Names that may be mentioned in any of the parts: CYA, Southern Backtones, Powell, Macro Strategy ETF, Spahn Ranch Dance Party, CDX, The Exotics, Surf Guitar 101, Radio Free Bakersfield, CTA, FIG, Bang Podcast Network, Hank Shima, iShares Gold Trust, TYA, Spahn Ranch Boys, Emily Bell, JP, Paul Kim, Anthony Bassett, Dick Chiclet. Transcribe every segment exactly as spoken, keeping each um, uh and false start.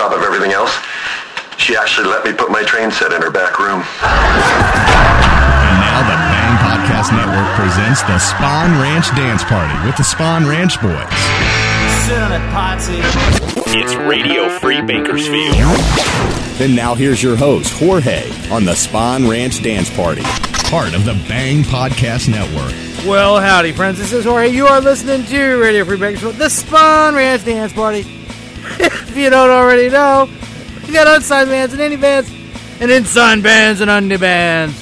top of everything else, she actually let me put my train set in her back room. And now the Bang Podcast Network presents the Spahn Ranch Dance Party with the Spahn Ranch Boys. It's Radio Free Bakersfield. And now here's your host, Jorge, on the Spahn Ranch Dance Party, part of the Bang Podcast Network. Well, howdy, friends. This is Jorge. You are listening to Radio Free Bakersfield, the Spahn Ranch Dance Party. If you don't already know, we got outside bands and indie bands, and inside bands and undie bands.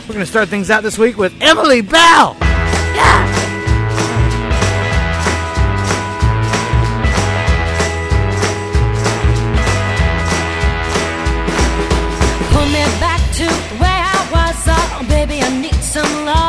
We're going to start things out this week with Emily Bell. Yeah! Pull me back to where I was. Oh, baby, I need some love.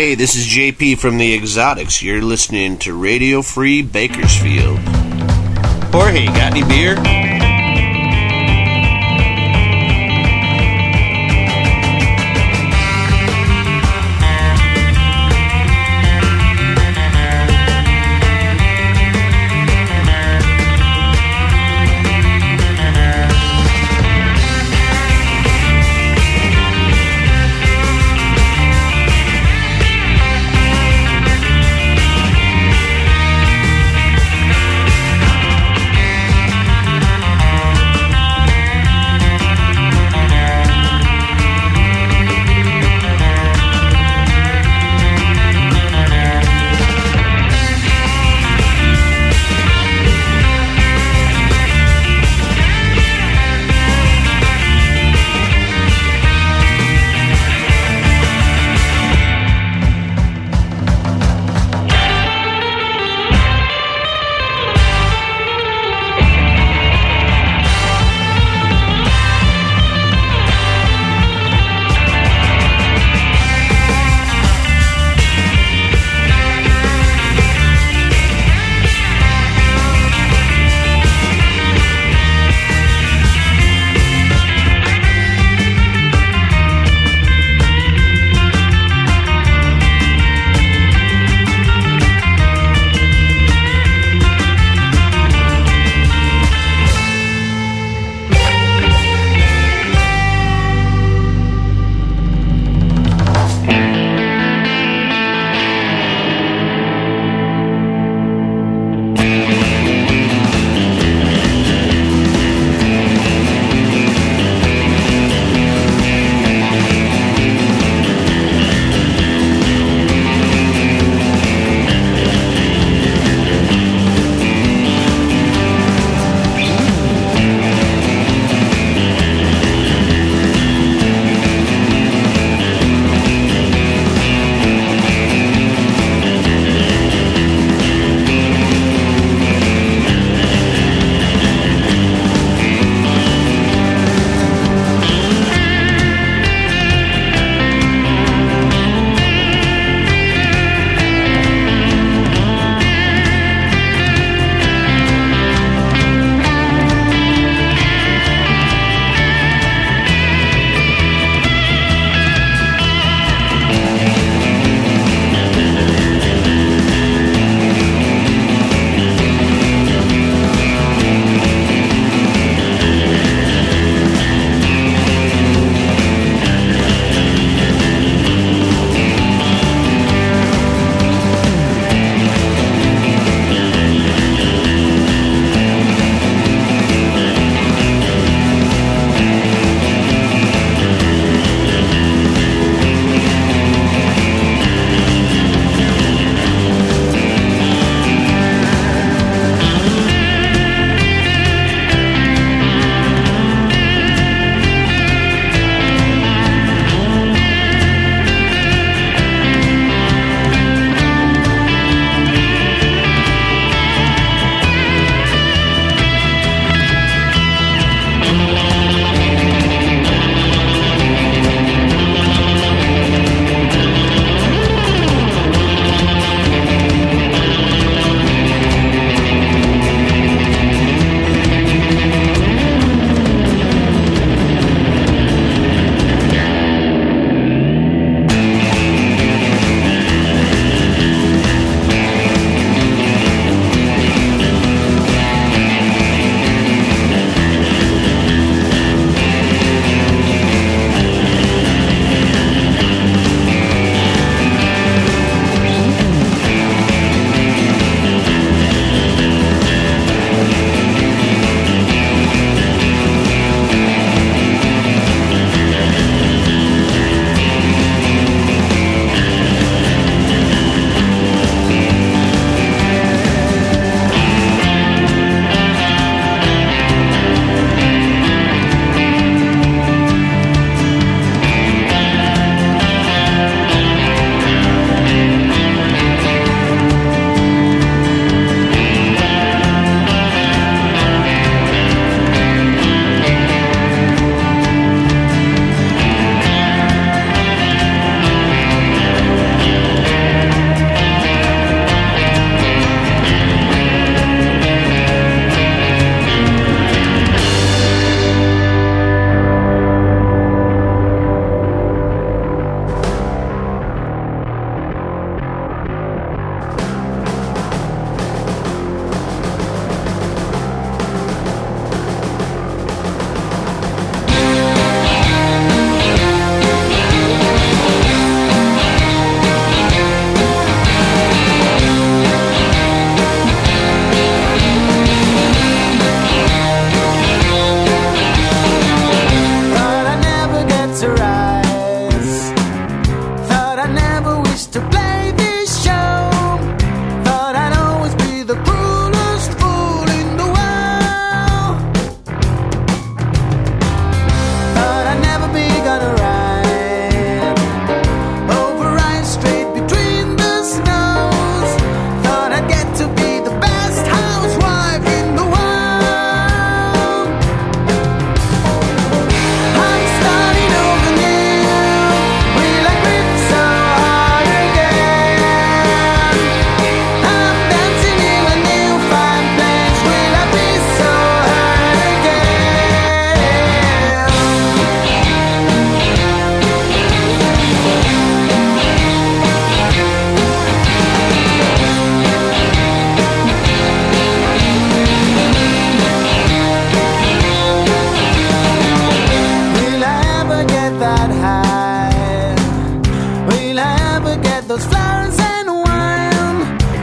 Hey, this is J P from The Exotics. You're listening to Radio Free Bakersfield. Jorge, got any beer?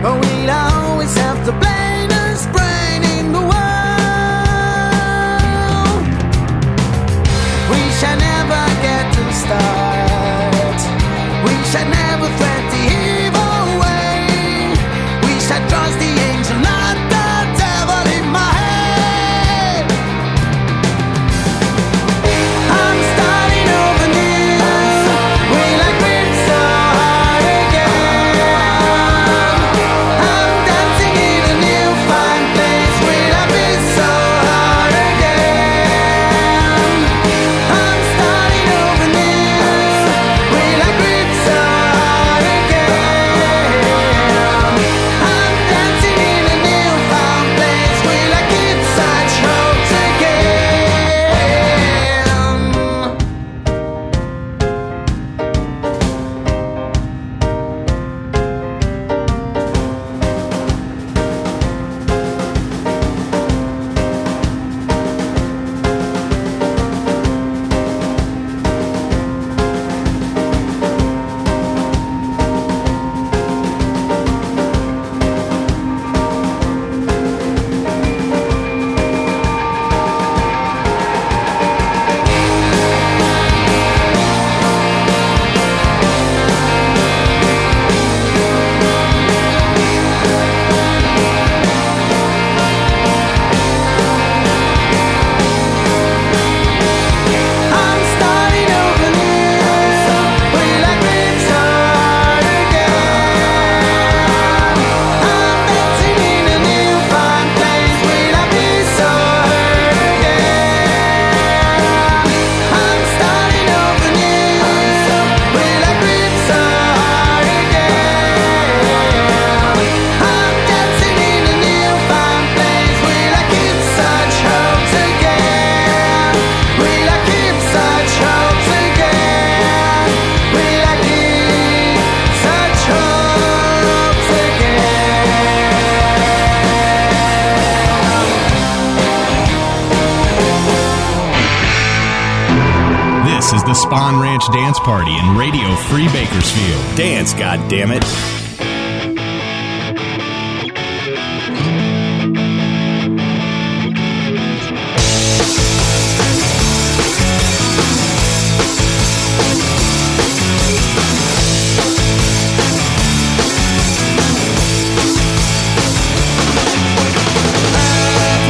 but we'll always have the plainest brain in the world. We shall never get to start. We shall never thread the evil way. We shall trust the angel, not the devil in my head. I'm starting over new. Will I quit so hard again? I'm dancing in a new fine place. Will I be so hard again? I'm starting over new. Will I grip so hard again? I'm dancing in a newfound place. Will I get such hopes again? I'm starting over new. Will I quit so hard again? I'm dancing in a new fine place. Will I be so hurt again? I'm starting over new. Will I quit so hard again? I'm dancing in a new fine place. Will I get such hopes again? Will I keep such hopes again? Will I keep such hopes again? This is the Spahn Ranch Dance Party in Radio Free Bakersfield. Dance, goddammit. I've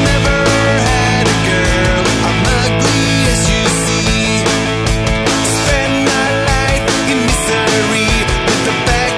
never had a girl. I'm ugly as you see. Spend my life in misery with the back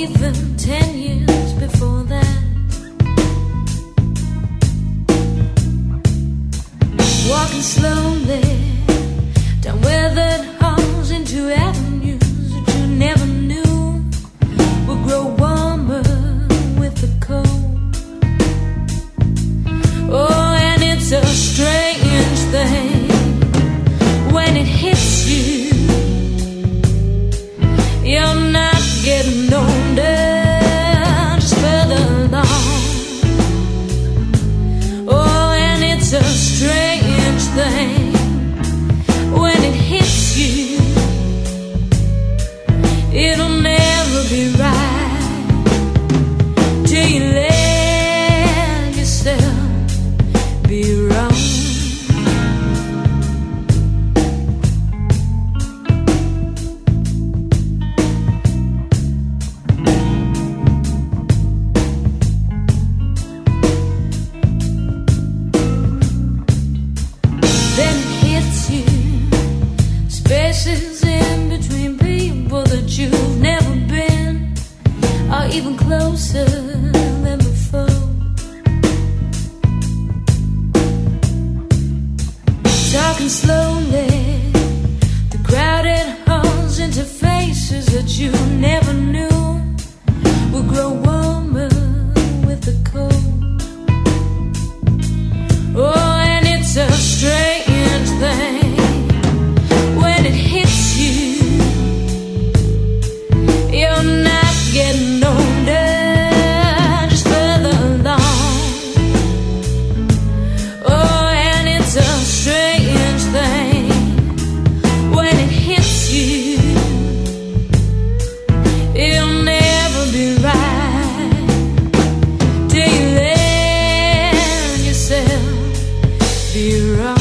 even ten years before that. Walking slowly down weathered halls into avenues that you never knew would grow warmer with the cold. Oh, and it's a strange thing when it hits you. You're not getting older, just further along. Oh, and it's a strange thing when it hits you. It'll never be right till you let yourself be wrong. In between people that you've never been, or even closer than before. Talking slowly, the crowded halls into faces that you never knew would grow warmer with the cold. Oh, and it's a strange thing. Getting older, just further along. Oh, and it's a strange thing when it hits you. It'll never be right till you let yourself be wrong.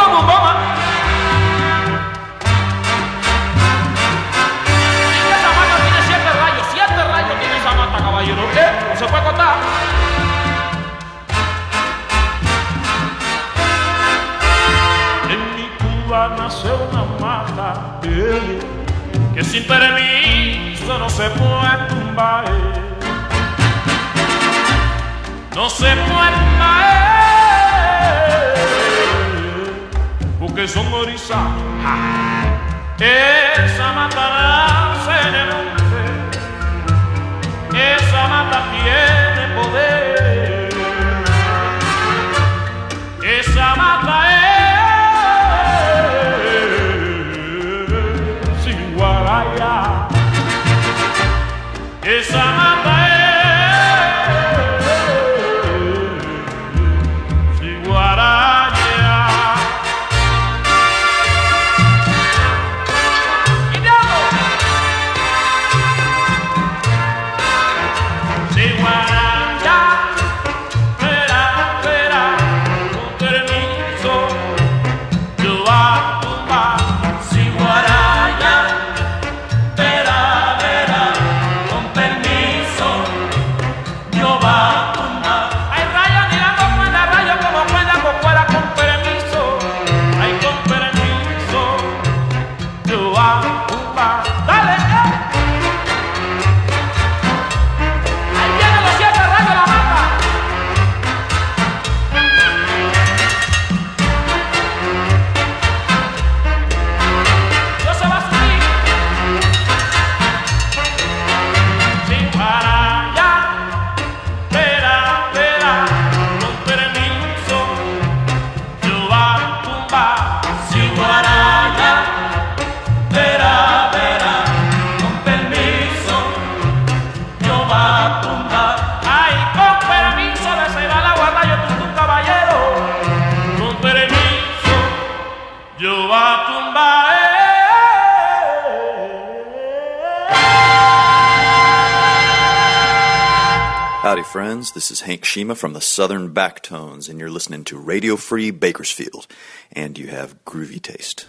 Vamos ela nasceu na mata. Ele, que sin permiso no se puede tumbar. No se puede tumbar porque son orixás. Esa mata nace en el monte. Esa mata tiene poder. Esa mata es sin guaraya. Esa mata es sin guaraya. Howdy friends, this is Hank Shima from the Southern Backtones, and you're listening to Radio Free Bakersfield, and you have groovy taste.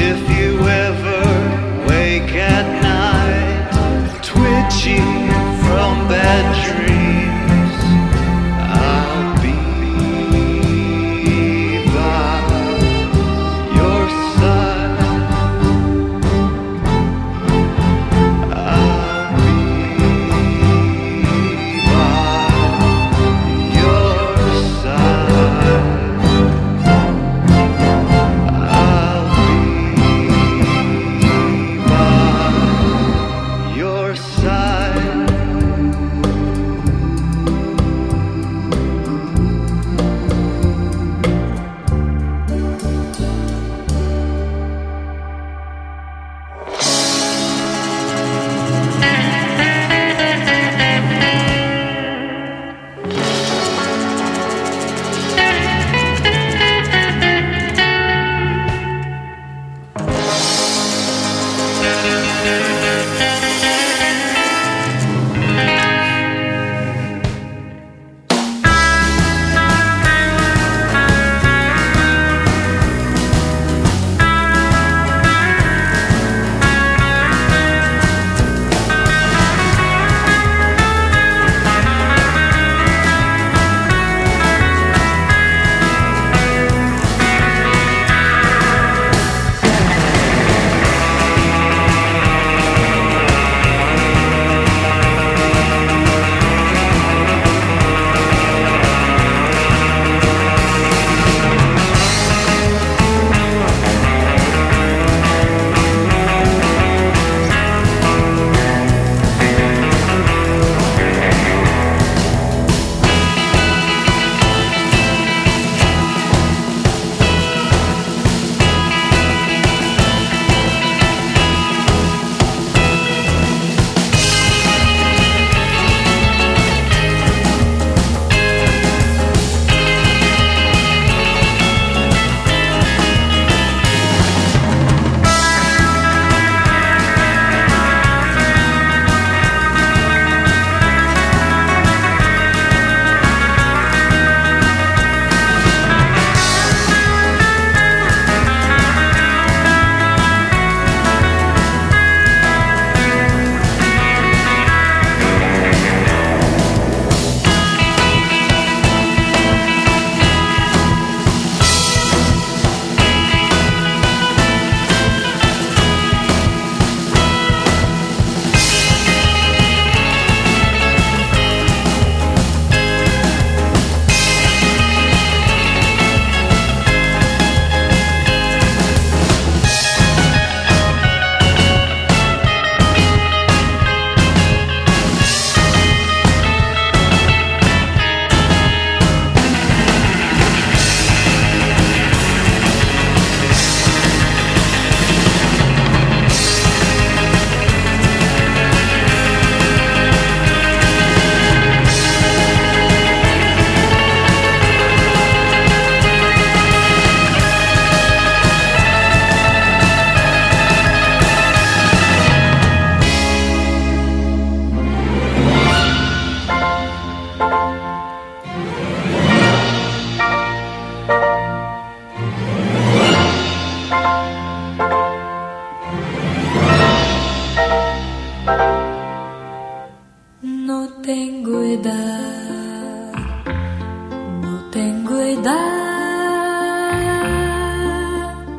If you ever wake at night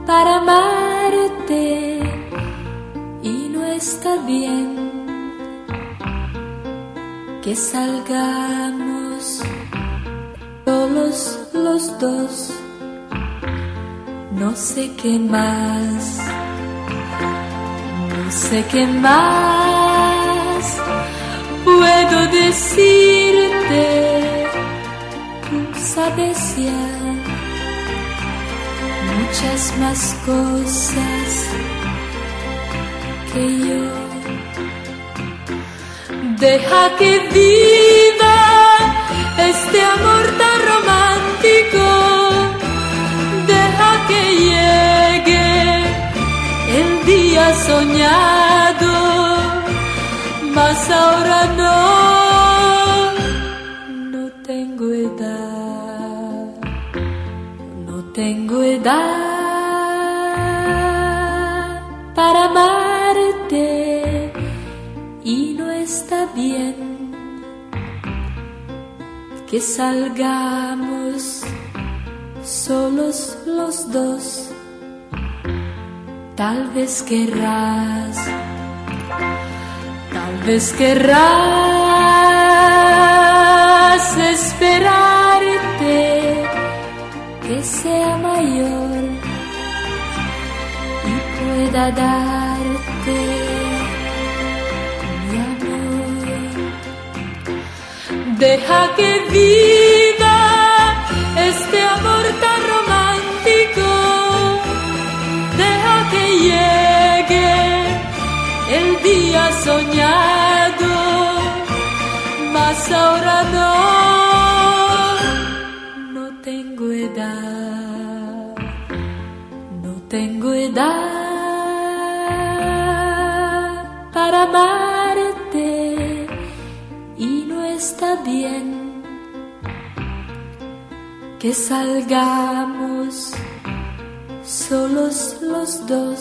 Para amarte y no estar que salgamos solos los dos. Tal vez querrás, tal vez querrás esperarte que sea mayor y pueda darte. Deja que viva este amor tan romántico. Deja que llegue el día soñado. Mas ahora no, no tengo edad, no tengo edad para amar. Está bien que salgamos solos los dos.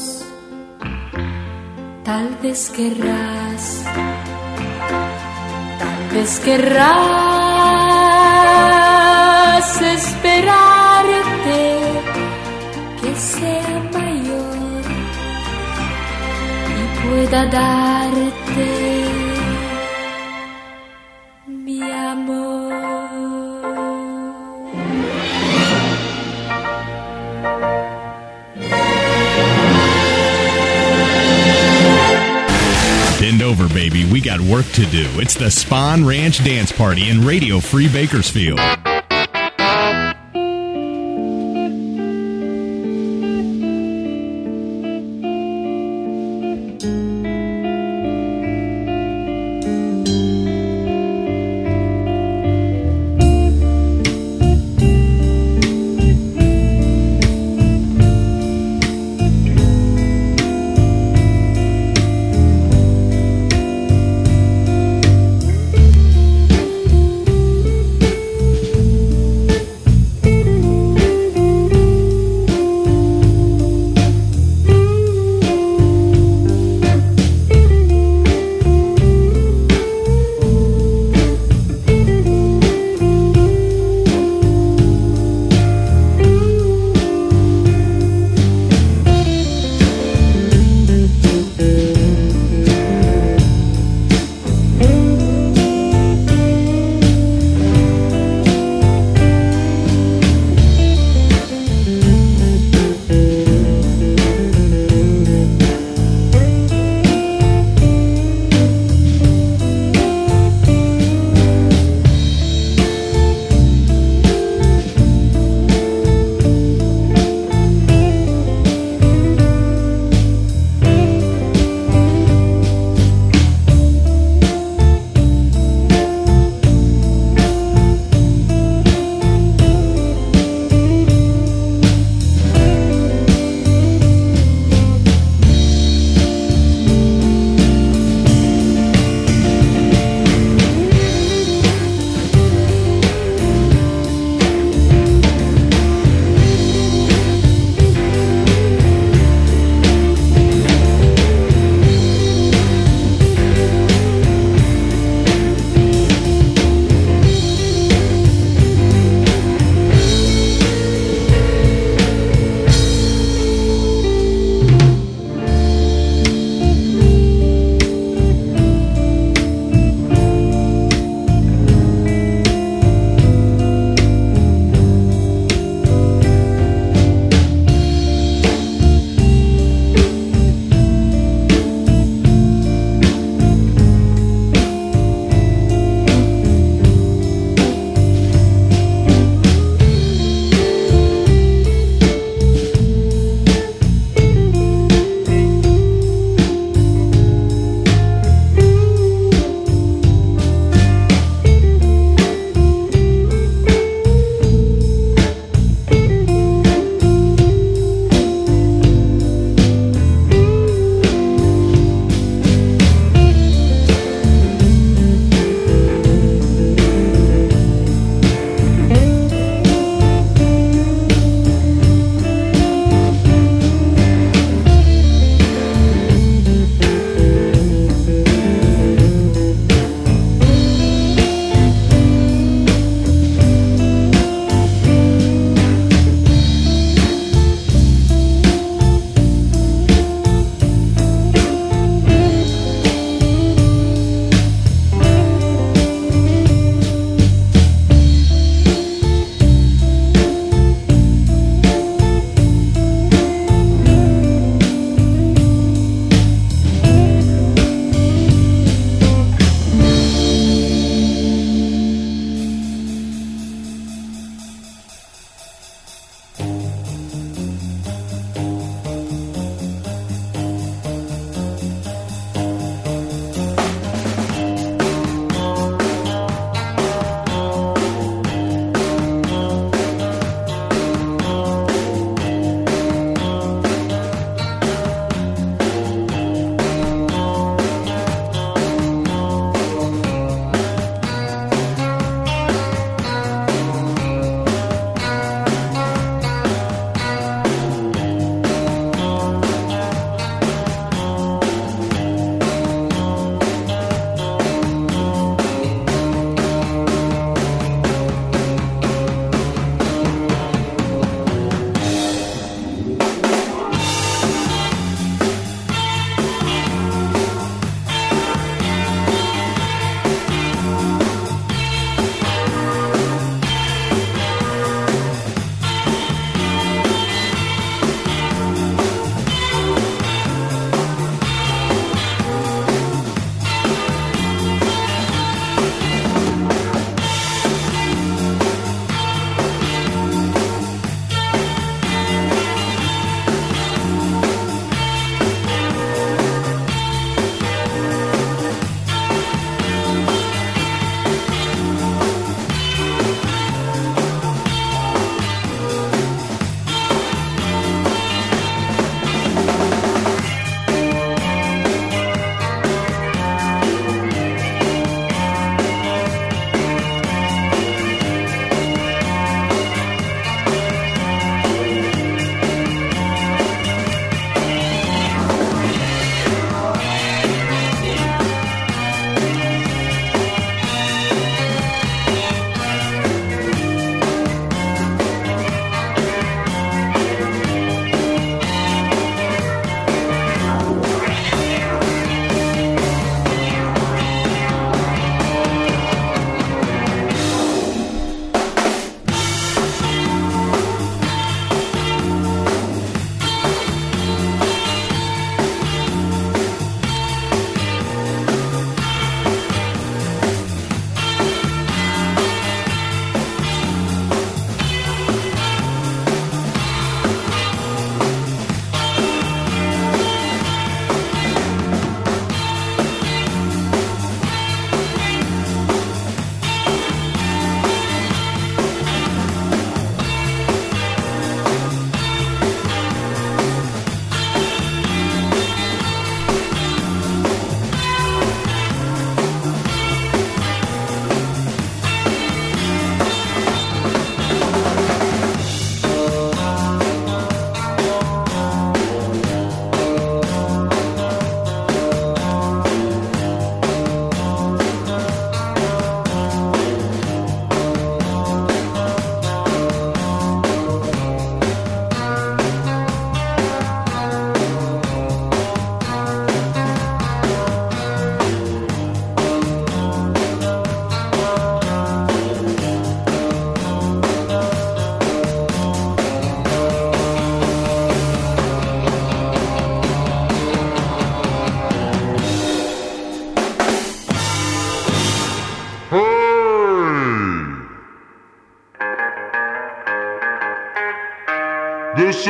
Tal vez querrás, tal vez querrás esperarte que sea mayor y pueda darte. Bend over, baby. We got work to do. It's the Spahn Ranch Dance Party in Radio Free Bakersfield.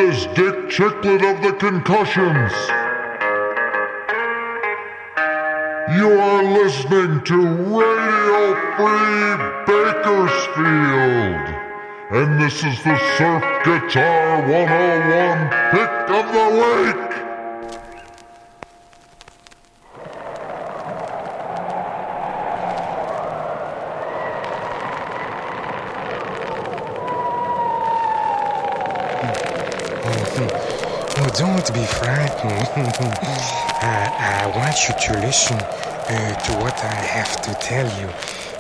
is Dick Chiclet of the Concussions. You are listening to Radio Free Bakersfield, and this is the Surf Guitar one oh one Pick of the Week. Don't be frightened. I, I want you to listen uh, to what I have to tell you.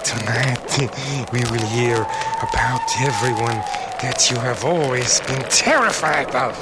Tonight, we will hear about everyone that you have always been terrified of.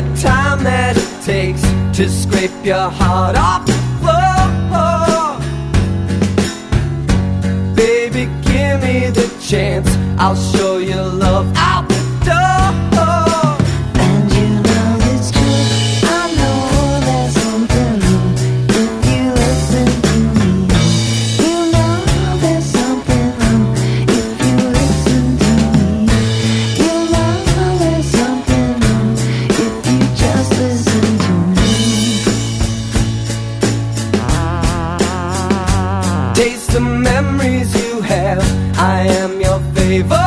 the time that it takes to scrape your heart off the floor. Baby, give me the chance, I'll show you love out the door. And you know it's true, I know there's something wrong if you listen to me. You know there's something wrong if you listen to me. You know there's something wrong if you just listen to me. Taste the memories you have, I am your favorite.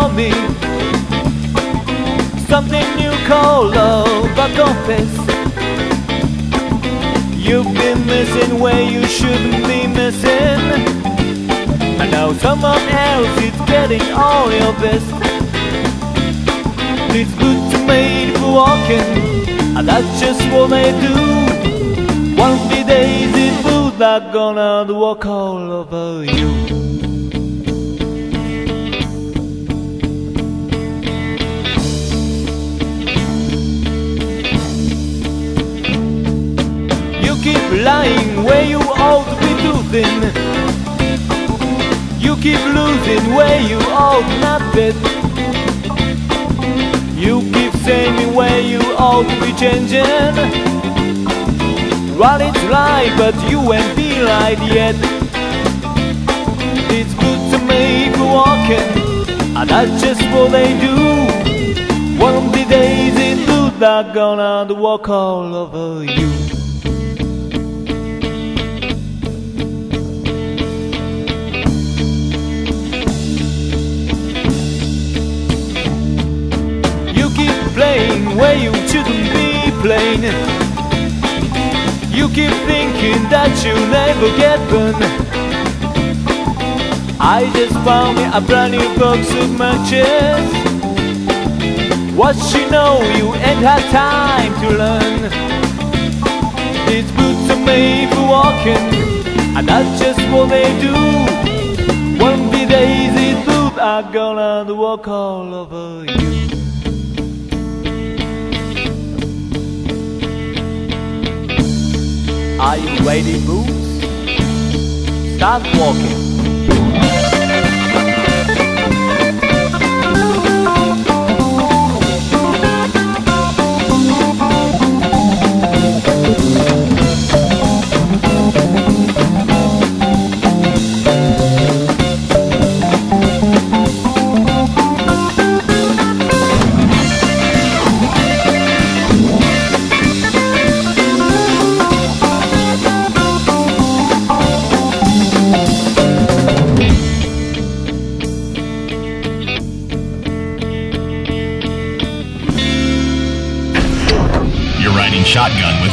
for me. Something new called love, I confess. You've been missing where you shouldn't be missing, and now someone else is getting all your best. These boots are made for walking, and that's just what they do. One day these boots are gonna walk all over you. Keep lying where you ought to be losing. You keep losing where you ought not bet. You keep saying where you ought to be changing. Well, it's right, but you ain't be right yet. It's good to make a walking, and that's just what they do. One of the days it's good they're gonna walk all over you. Playing where you shouldn't be playing. You keep thinking that you'll never get burned. I just found me a brand new box of matches. What you know, you ain't had time to learn. These boots are made for walking, and that's just what they do. One day these boots are gonna walk all over you. Are you ready, boots? Start walking. Shotgun with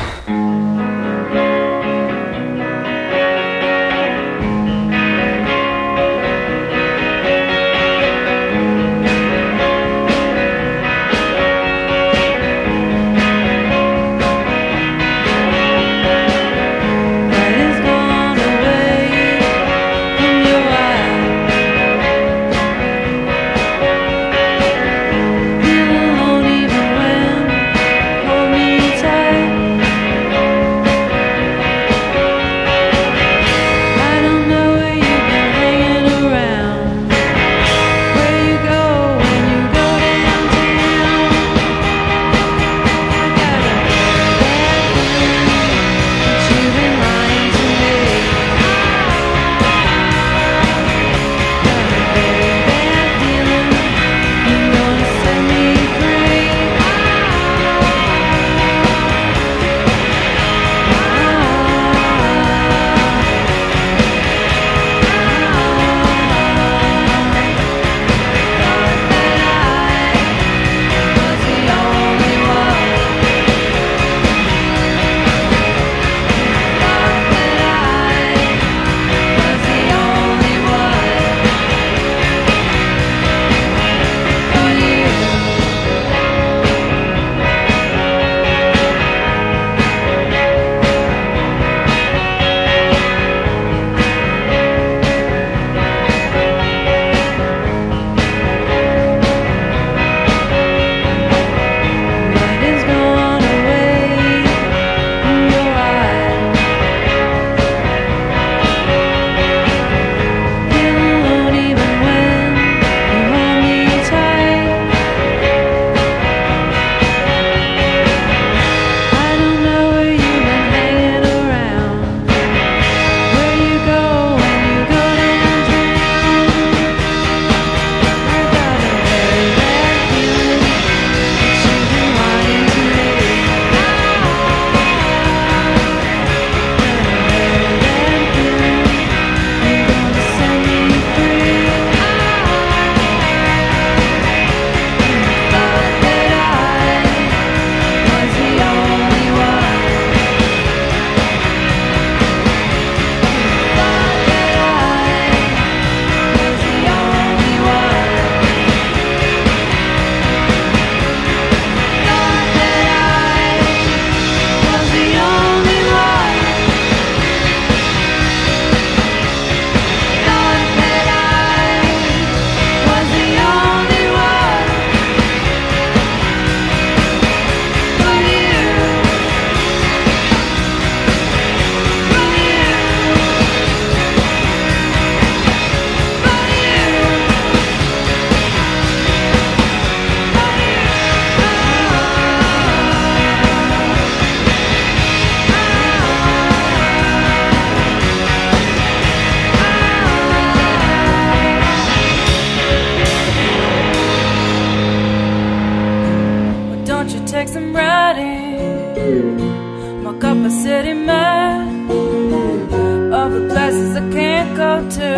six, I'm riding. Mock up a city map of the places I can't go to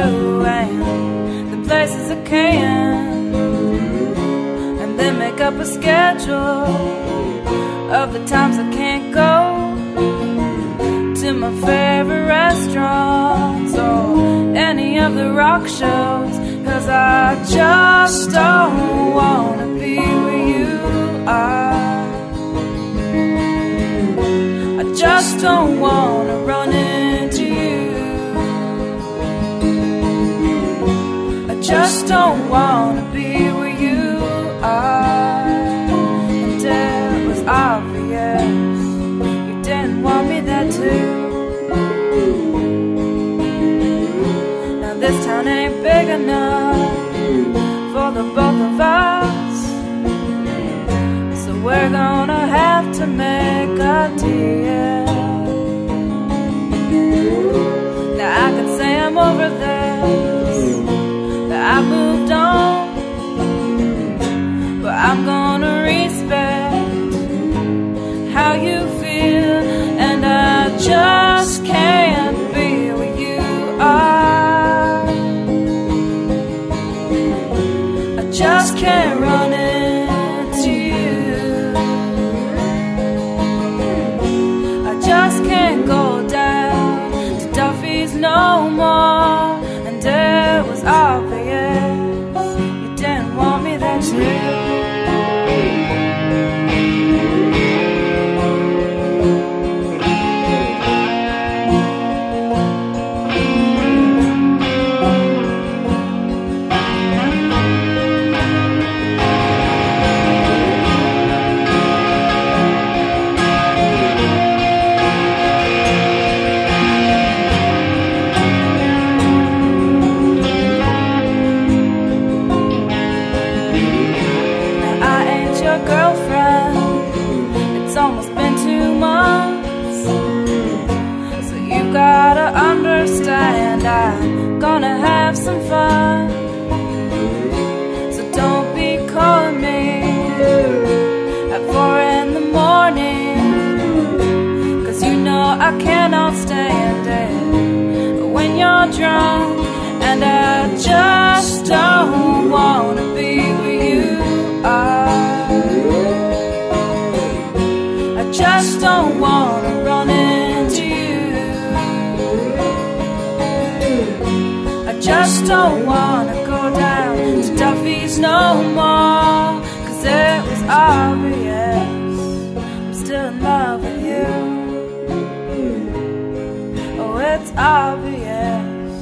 and the places I can, and then make up a schedule of the times I can't go to my favorite restaurants or any of the rock shows, 'cause I just don't wanna be where you are. I just don't wanna run into you. I just don't wanna be where you are. And it was obvious you didn't want me there too. This town ain't big enough for the both of us, so we're gonna have to make a deal. Now I can say I'm over this, that I moved on, but I'm gonna respect how you feel, and I just can't be where you are. Just can't run into you. I just can't go down to Duffy's no more. And it was obvious you didn't want me there too. Don't wanna go down to Duffy's no more, 'cause it was obvious I'm still in love with you. Oh, it's obvious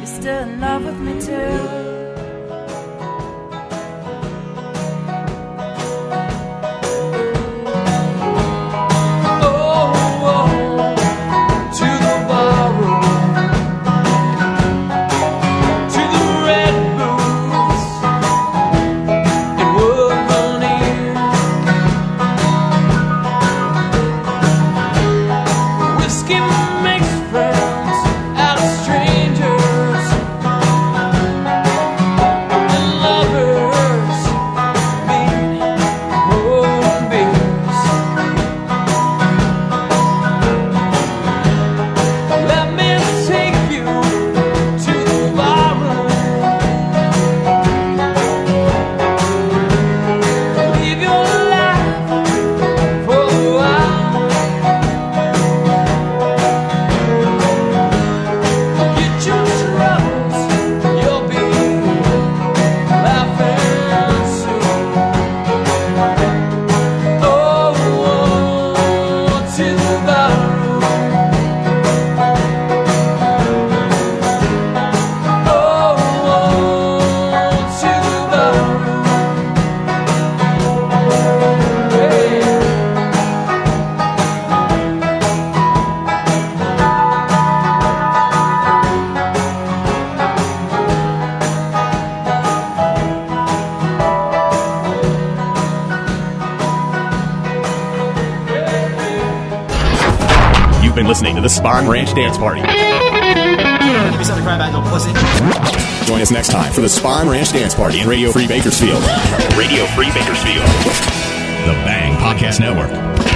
you're still in love with me too. Listening to the Spahn Ranch Dance Party. Join us next time for the Spahn Ranch Dance Party in Radio Free Bakersfield. Radio Free Bakersfield. the Bang Podcast Network.